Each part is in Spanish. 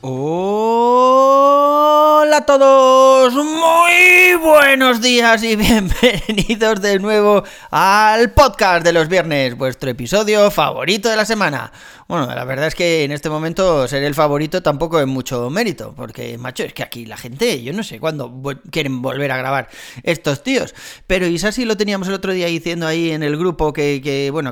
Hola a todos, muy buenos días y bienvenidos de nuevo al podcast de los viernes, vuestro episodio favorito de la semana. Bueno, la verdad es que en este momento ser el favorito tampoco es mucho mérito, porque, macho, es que aquí la gente, yo no sé cuándo quieren volver a grabar estos tíos. Pero Isa sí lo teníamos el otro día diciendo ahí en el grupo que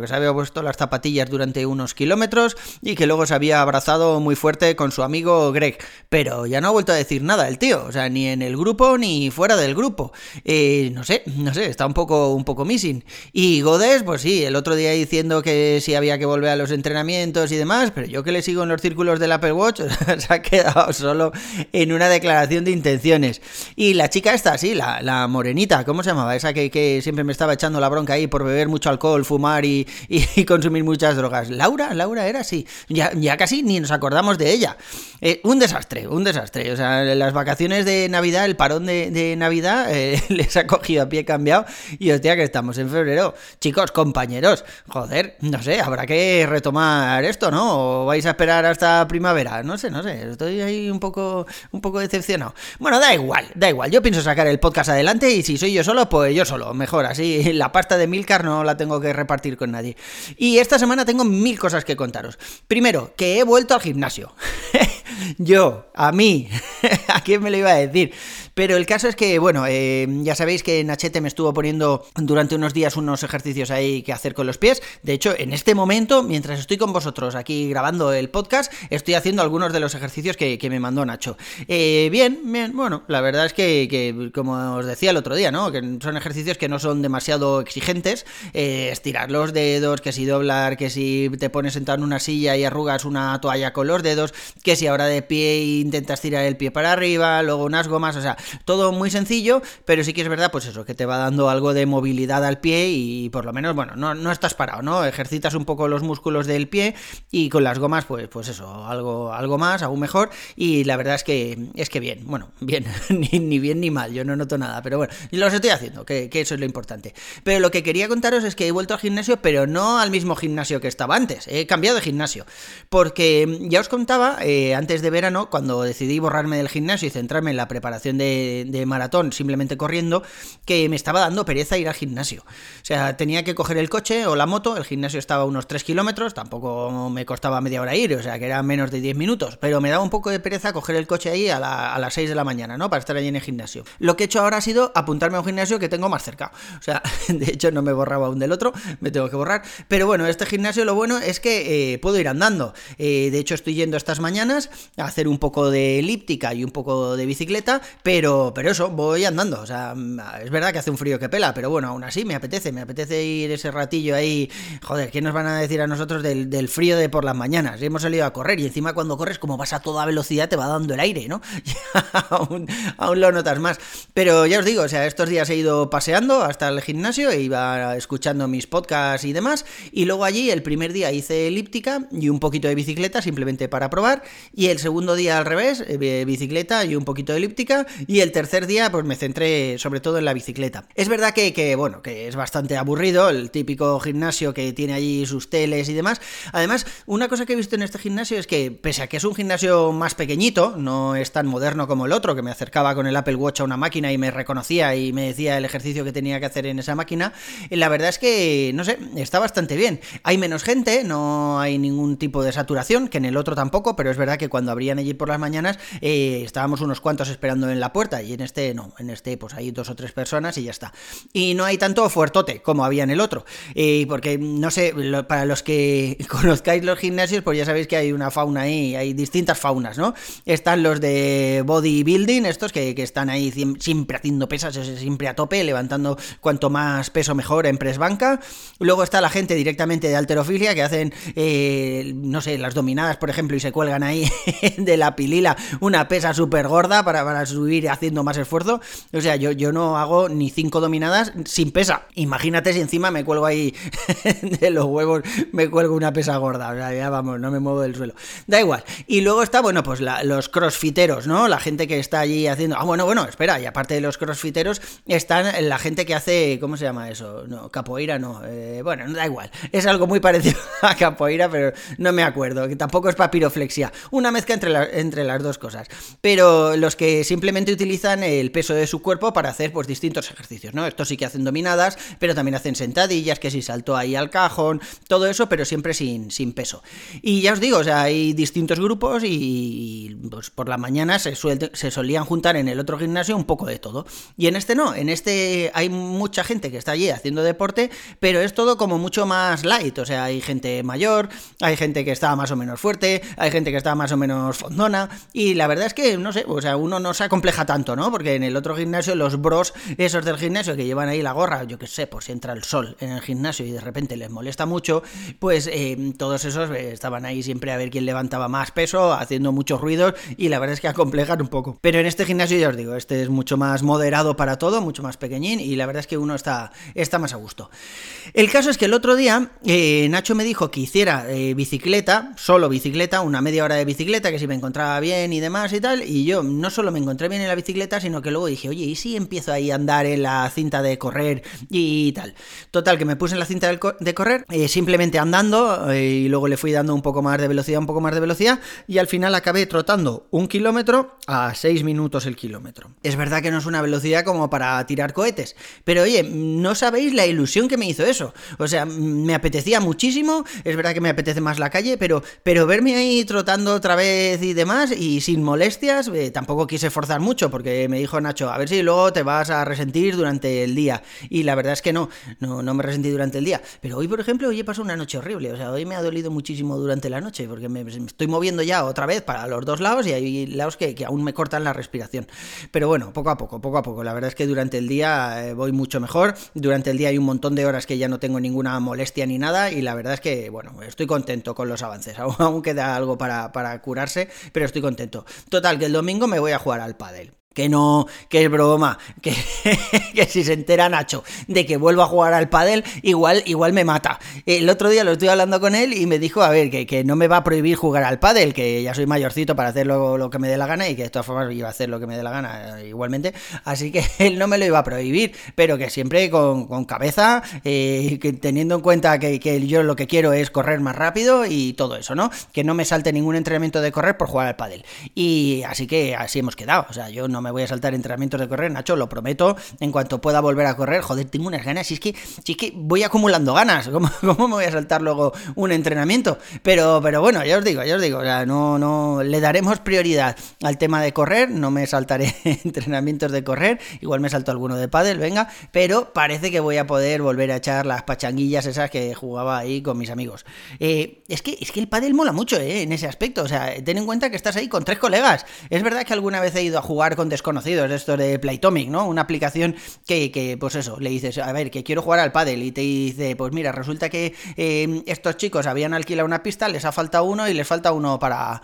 se había puesto las zapatillas durante unos kilómetros y que luego se había abrazado muy fuerte con su amigo Greg. Pero ya no ha vuelto a decir nada el tío, o sea, ni en el grupo ni fuera del grupo. No sé, está un poco missing. Y Godes, pues sí, el otro día diciendo que sí había que volver a los entrenamientos y demás, pero yo que le sigo en los círculos del Apple Watch, se ha quedado solo en una declaración de intenciones. Y la chica esta, sí, la morenita, ¿cómo se llamaba? Esa que siempre me estaba echando la bronca ahí por beber mucho alcohol, fumar y consumir muchas drogas. Laura era así. Ya casi ni nos acordamos de ella. Un desastre. O sea, las vacaciones de Navidad, el parón de Navidad, les ha cogido a pie cambiado y hostia que estamos en febrero. Chicos, compañeros, joder, no sé, habrá que retomar esto. ¿No? ¿O vais a esperar hasta primavera? No sé, estoy ahí un poco decepcionado. Bueno, da igual, yo pienso sacar el podcast adelante y si soy yo solo, pues yo solo, mejor así, la pasta de Milcar no la tengo que repartir con nadie. Y esta semana tengo 1000 cosas que contaros. Primero, que he vuelto al gimnasio. ¿A quién me lo iba a decir? Pero el caso es que, ya sabéis que Nachete me estuvo poniendo durante unos días unos ejercicios ahí que hacer con los pies. De hecho, en este momento, mientras estoy con vosotros aquí grabando el podcast, estoy haciendo algunos de los ejercicios que me mandó Nacho. Bien, la verdad es que como os decía el otro día, ¿no? Que son ejercicios que no son demasiado exigentes. Estirar los dedos, que si doblar, que si te pones sentado en una silla y arrugas una toalla con los dedos, que si ahora de pie intentas tirar el pie para arriba, luego unas gomas, o sea, todo muy sencillo, pero sí que es verdad, pues eso, que te va dando algo de movilidad al pie y por lo menos, no estás parado, ¿no? Ejercitas un poco los músculos del pie y con las gomas, pues eso, algo más, aún mejor, y la verdad es que bien, ni bien ni mal, yo no noto nada, pero bueno, los estoy haciendo, que eso es lo importante. Pero lo que quería contaros es que he vuelto al gimnasio, pero no al mismo gimnasio que estaba antes, he cambiado de gimnasio, porque ya os contaba, antes de verano, cuando decidí borrarme del gimnasio y centrarme en la preparación de maratón, simplemente corriendo, que me estaba dando pereza ir al gimnasio. O sea, tenía que coger el coche o la moto, el gimnasio estaba a unos 3 kilómetros, tampoco me costaba media hora ir, o sea, que era menos de 10 minutos, pero me daba un poco de pereza coger el coche ahí a las 6 de la mañana, ¿no? Para estar allí en el gimnasio. Lo que he hecho ahora ha sido apuntarme a un gimnasio que tengo más cerca. O sea, de hecho no me borraba aún del otro, me tengo que borrar, pero bueno, este gimnasio lo bueno es que puedo ir andando. De hecho estoy yendo estas mañanas a hacer un poco de elíptica y un poco de bicicleta, pero eso, voy andando, o sea, es verdad que hace un frío que pela, pero bueno, aún así me apetece ir ese ratillo ahí, joder, ¿qué nos van a decir a nosotros del frío de por las mañanas? Hemos salido a correr y encima cuando corres, como vas a toda velocidad, te va dando el aire, ¿no? aún lo notas más, pero ya os digo, o sea, estos días he ido paseando hasta el gimnasio, iba escuchando mis podcasts y demás, y luego allí el primer día hice elíptica y un poquito de bicicleta, simplemente para probar, y el segundo día al revés, bicicleta y un poquito de elíptica, y el tercer día pues me centré sobre todo en la bicicleta. Es verdad que es bastante aburrido, el típico gimnasio que tiene allí sus teles y demás. Además, una cosa que he visto en este gimnasio es que, pese a que es un gimnasio más pequeñito, no es tan moderno como el otro, que me acercaba con el Apple Watch a una máquina y me reconocía y me decía el ejercicio que tenía que hacer en esa máquina, la verdad es que, no sé, está bastante bien. Hay menos gente, no hay ningún tipo de saturación, que en el otro tampoco, pero es verdad que cuando abrían allí por las mañanas estábamos unos cuantos esperando en la puerta y en este no, pues hay 2 o 3 personas y ya está. Y no hay tanto fuertote como había en el otro, porque no sé, para los que conozcáis los gimnasios, pues ya sabéis que hay una fauna ahí, hay distintas faunas, ¿no? Están los de bodybuilding, estos que están ahí siempre haciendo pesas, siempre a tope, levantando cuanto más peso mejor en press banca. Luego está la gente directamente de halterofilia que hacen, las dominadas, por ejemplo, y se cuelgan ahí de la pilila una pesa súper gorda para subir haciendo más esfuerzo. O sea, yo no hago ni 5 dominadas sin pesa. Imagínate si encima me cuelgo ahí de los huevos, me cuelgo una pesa gorda. O sea, ya vamos, no me muevo del suelo. Da igual. Y luego está, bueno, pues los crossfiteros, ¿no? La gente que está allí haciendo... Ah, bueno, espera. Y aparte de los crossfiteros están la gente que hace... ¿Cómo se llama eso? No, capoeira no. Bueno, da igual. Es algo muy parecido a capoeira, pero no me acuerdo. Que tampoco es papiroflexia. Una mezcla entre las dos cosas. Pero los que simplemente utilizan el peso de su cuerpo para hacer pues distintos ejercicios, ¿no? Estos sí que hacen dominadas, pero también hacen sentadillas, que si saltó ahí al cajón, todo eso, pero siempre sin peso. Y ya os digo, o sea, hay distintos grupos y pues por la mañana se solían juntar en el otro gimnasio un poco de todo. Y en este no, en este hay mucha gente que está allí haciendo deporte, pero es todo como mucho más light. O sea, hay gente mayor, hay gente que está más o menos fuerte, hay gente que está más o menos fondona, y la verdad es que, no sé, o sea, uno no se acompleja tanto, ¿no? Porque en el otro gimnasio, los bros esos del gimnasio que llevan ahí la gorra, yo qué sé, por si entra el sol en el gimnasio y de repente les molesta mucho, pues todos esos estaban ahí siempre a ver quién levantaba más peso, haciendo muchos ruidos, y la verdad es que acomplejan un poco. Pero en este gimnasio, ya os digo, este es mucho más moderado para todo, mucho más pequeñín, y la verdad es que uno está más a gusto. El caso es que el otro día Nacho me dijo que hiciera bicicleta, solo bicicleta, una media hora de bicicleta, que si me encontraba bien y demás y tal, y yo no solo me encontré bien en la bicicleta, sino que luego dije, oye, ¿y si empiezo ahí a andar en la cinta de correr y tal? Total, que me puse en la cinta de correr, simplemente andando, y luego le fui dando un poco más de velocidad, y al final acabé trotando 1 kilómetro a 6 minutos el kilómetro. Es verdad que no es una velocidad como para tirar cohetes, pero oye, no sabéis la ilusión que me hizo eso. O sea, me apetecía muchísimo, es verdad que me apetece más la calle, pero verme ahí trotando otra vez y demás, y sin molestias, tampoco quise forzar mucho, porque me dijo Nacho, a ver si luego te vas a resentir durante el día, y la verdad es que no me resentí durante el día, pero hoy, por ejemplo, hoy he pasado una noche horrible. O sea, hoy me ha dolido muchísimo durante la noche, porque me estoy moviendo ya otra vez para los dos lados, y hay lados que aún me cortan la respiración, pero bueno, poco a poco, la verdad es que durante el día voy mucho mejor. Durante el día hay un montón de horas que ya no tengo ninguna molestia ni nada, y la verdad es que, bueno, estoy contento con los avances. Aún queda algo para curarse, pero estoy contento. Total, que el domingo me voy a jugar al pádel. Que no, que es broma, que si se entera Nacho de que vuelvo a jugar al pádel, igual me mata. El otro día lo estuve hablando con él y me dijo, a ver, que no me va a prohibir jugar al pádel, que ya soy mayorcito para hacer lo que me dé la gana, y que de todas formas iba a hacer lo que me dé la gana igualmente, así que él no me lo iba a prohibir, pero que siempre con cabeza, que teniendo en cuenta que yo lo que quiero es correr más rápido y todo eso, ¿no? Que no me salte ningún entrenamiento de correr por jugar al pádel. Y así que así hemos quedado. O sea, yo no me voy a saltar entrenamientos de correr, Nacho, lo prometo. En cuanto pueda volver a correr, joder, tengo unas ganas, si es que voy acumulando ganas. ¿Cómo me voy a saltar luego un entrenamiento? Pero bueno, ya os digo, o sea, no le daremos prioridad al tema de correr, no me saltaré entrenamientos de correr, igual me salto alguno de pádel, venga, pero parece que voy a poder volver a echar las pachanguillas esas que jugaba ahí con mis amigos. Es que el pádel mola mucho, en ese aspecto. O sea, ten en cuenta que estás ahí con 3 colegas. Es verdad que alguna vez he ido a jugar con desconocidos, esto de Playtomic, ¿no? Una aplicación que pues eso, le dices, a ver, que quiero jugar al pádel, y te dice, pues mira, resulta que estos chicos habían alquilado una pista, les ha faltado uno y les falta uno para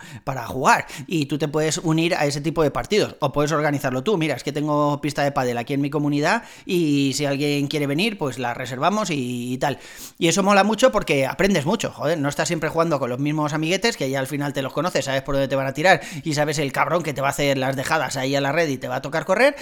jugar, y tú te puedes unir a ese tipo de partidos, o puedes organizarlo tú. Mira, es que tengo pista de pádel aquí en mi comunidad, y si alguien quiere venir, pues la reservamos y tal. Y eso mola mucho porque aprendes mucho, joder, no estás siempre jugando con los mismos amiguetes, que ya al final te los conoces, sabes por dónde te van a tirar, y sabes el cabrón que te va a hacer las dejadas ahí a la red y te va a tocar correr,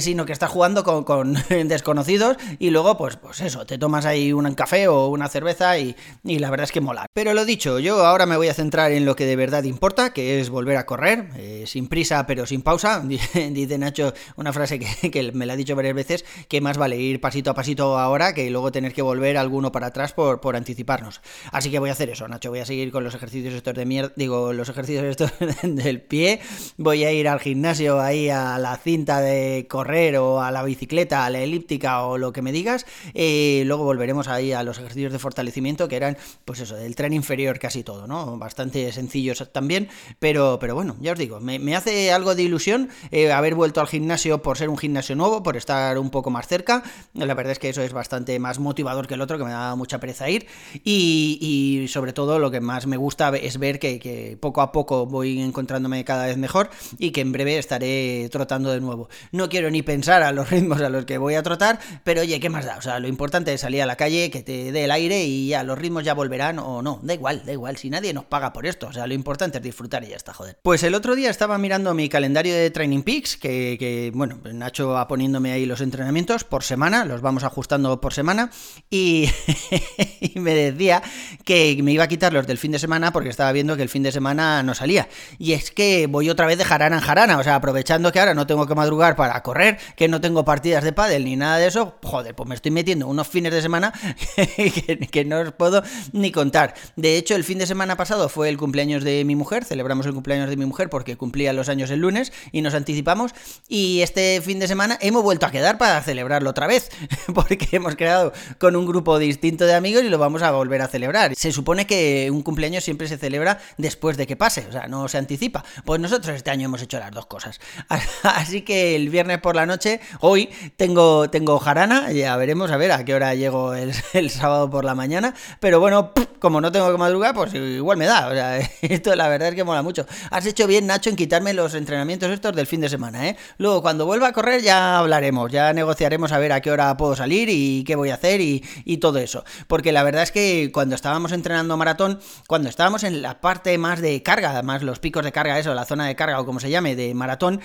sino que estás jugando con desconocidos, y luego pues eso, te tomas ahí un café o una cerveza y la verdad es que mola. Pero lo dicho, yo ahora me voy a centrar en lo que de verdad importa, que es volver a correr, sin prisa pero sin pausa. Dice Nacho una frase que me la ha dicho varias veces, que más vale ir pasito a pasito ahora que luego tener que volver alguno para atrás por anticiparnos. Así que voy a hacer eso, Nacho, voy a seguir con los ejercicios estos de mierda, digo, los ejercicios estos del pie, voy a ir al gimnasio ahí a la cinta de correr o a la bicicleta, a la elíptica o lo que me digas. Luego volveremos ahí a los ejercicios de fortalecimiento, que eran pues eso, del tren inferior casi todo, ¿no? Bastante sencillos también, pero bueno, ya os digo, me hace algo de ilusión haber vuelto al gimnasio, por ser un gimnasio nuevo, por estar un poco más cerca. La verdad es que eso es bastante más motivador que el otro, que me da mucha pereza ir, y sobre todo lo que más me gusta es ver que poco a poco voy encontrándome cada vez mejor, y que en breve estaré trotando de nuevo. No quiero ni pensar a los ritmos a los que voy a trotar, pero oye, ¿qué más da? O sea, lo importante es salir a la calle, que te dé el aire y ya los ritmos ya volverán o no. Da igual, si nadie nos paga por esto. O sea, lo importante es disfrutar y ya está, joder. Pues el otro día estaba mirando mi calendario de Training Peaks, que bueno, Nacho va poniéndome ahí los entrenamientos por semana, los vamos ajustando por semana, y, y me decía que me iba a quitar los del fin de semana porque estaba viendo que el fin de semana no salía. Y es que voy otra vez de jarana en jarana, o sea, aprovechando que ahora no tengo que madrugar para correr, que no tengo partidas de pádel ni nada de eso, joder, pues me estoy metiendo unos fines de semana que no os puedo ni contar. De hecho, el fin de semana pasado fue el cumpleaños de mi mujer, celebramos el cumpleaños de mi mujer porque cumplía los años el lunes y nos anticipamos, y este fin de semana hemos vuelto a quedar para celebrarlo otra vez, porque hemos quedado con un grupo distinto de amigos y lo vamos a volver a celebrar. Se supone que un cumpleaños siempre se celebra después de que pase, o sea, no se anticipa. Pues nosotros este año hemos hecho las dos cosas. Así que el viernes por la noche, hoy, tengo jarana, ya veremos a ver a qué hora llego el sábado por la mañana, pero bueno, como no tengo que madrugar, pues igual me da, o sea, esto la verdad es que mola mucho. Has hecho bien, Nacho, en quitarme los entrenamientos estos del fin de semana, ¿eh? Luego, cuando vuelva a correr ya hablaremos, ya negociaremos a ver a qué hora puedo salir y qué voy a hacer y todo eso, porque la verdad es que cuando estábamos entrenando maratón, cuando estábamos en la parte más de carga, más los picos de carga, eso, la zona de carga o como se llame, de maratón,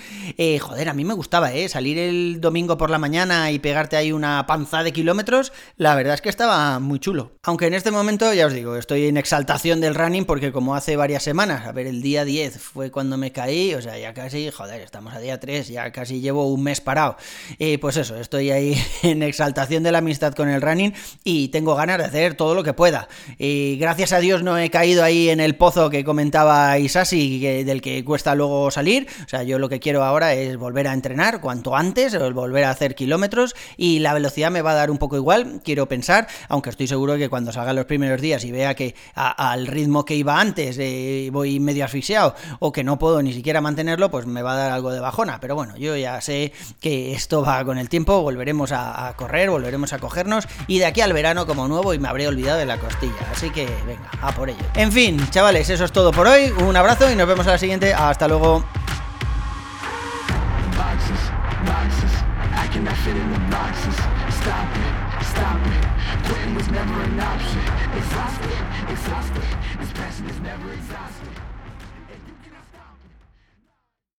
joder, a mí me gustaba, salir el domingo por la mañana y pegarte ahí una panza de kilómetros, la verdad es que estaba muy chulo. Aunque en este momento, ya os digo, estoy en exaltación del running porque como hace varias semanas, a ver, el día 10 fue cuando me caí, o sea, ya casi, joder, estamos a día 3, ya casi llevo un mes parado. Pues eso, estoy ahí en exaltación de la amistad con el running y tengo ganas de hacer todo lo que pueda. Gracias a Dios no he caído ahí en el pozo que comentaba Isasi, del que cuesta luego salir. O sea, yo lo que quiero ahora es volver a entrenar cuanto antes, volver a hacer kilómetros, y la velocidad me va a dar un poco igual, quiero pensar, aunque estoy seguro que cuando salgan los primeros días y vea que al ritmo que iba antes voy medio asfixiado o que no puedo ni siquiera mantenerlo, pues me va a dar algo de bajona. Pero bueno, yo ya sé que esto va con el tiempo, volveremos a correr, volveremos a cogernos, y de aquí al verano como nuevo y me habré olvidado de la costilla. Así que venga, a por ello. En fin, chavales, eso es todo por hoy. Un abrazo y nos vemos a la siguiente. Hasta luego. Quitting was never an option. Exhausted, exhausted. This passion is never exhausted.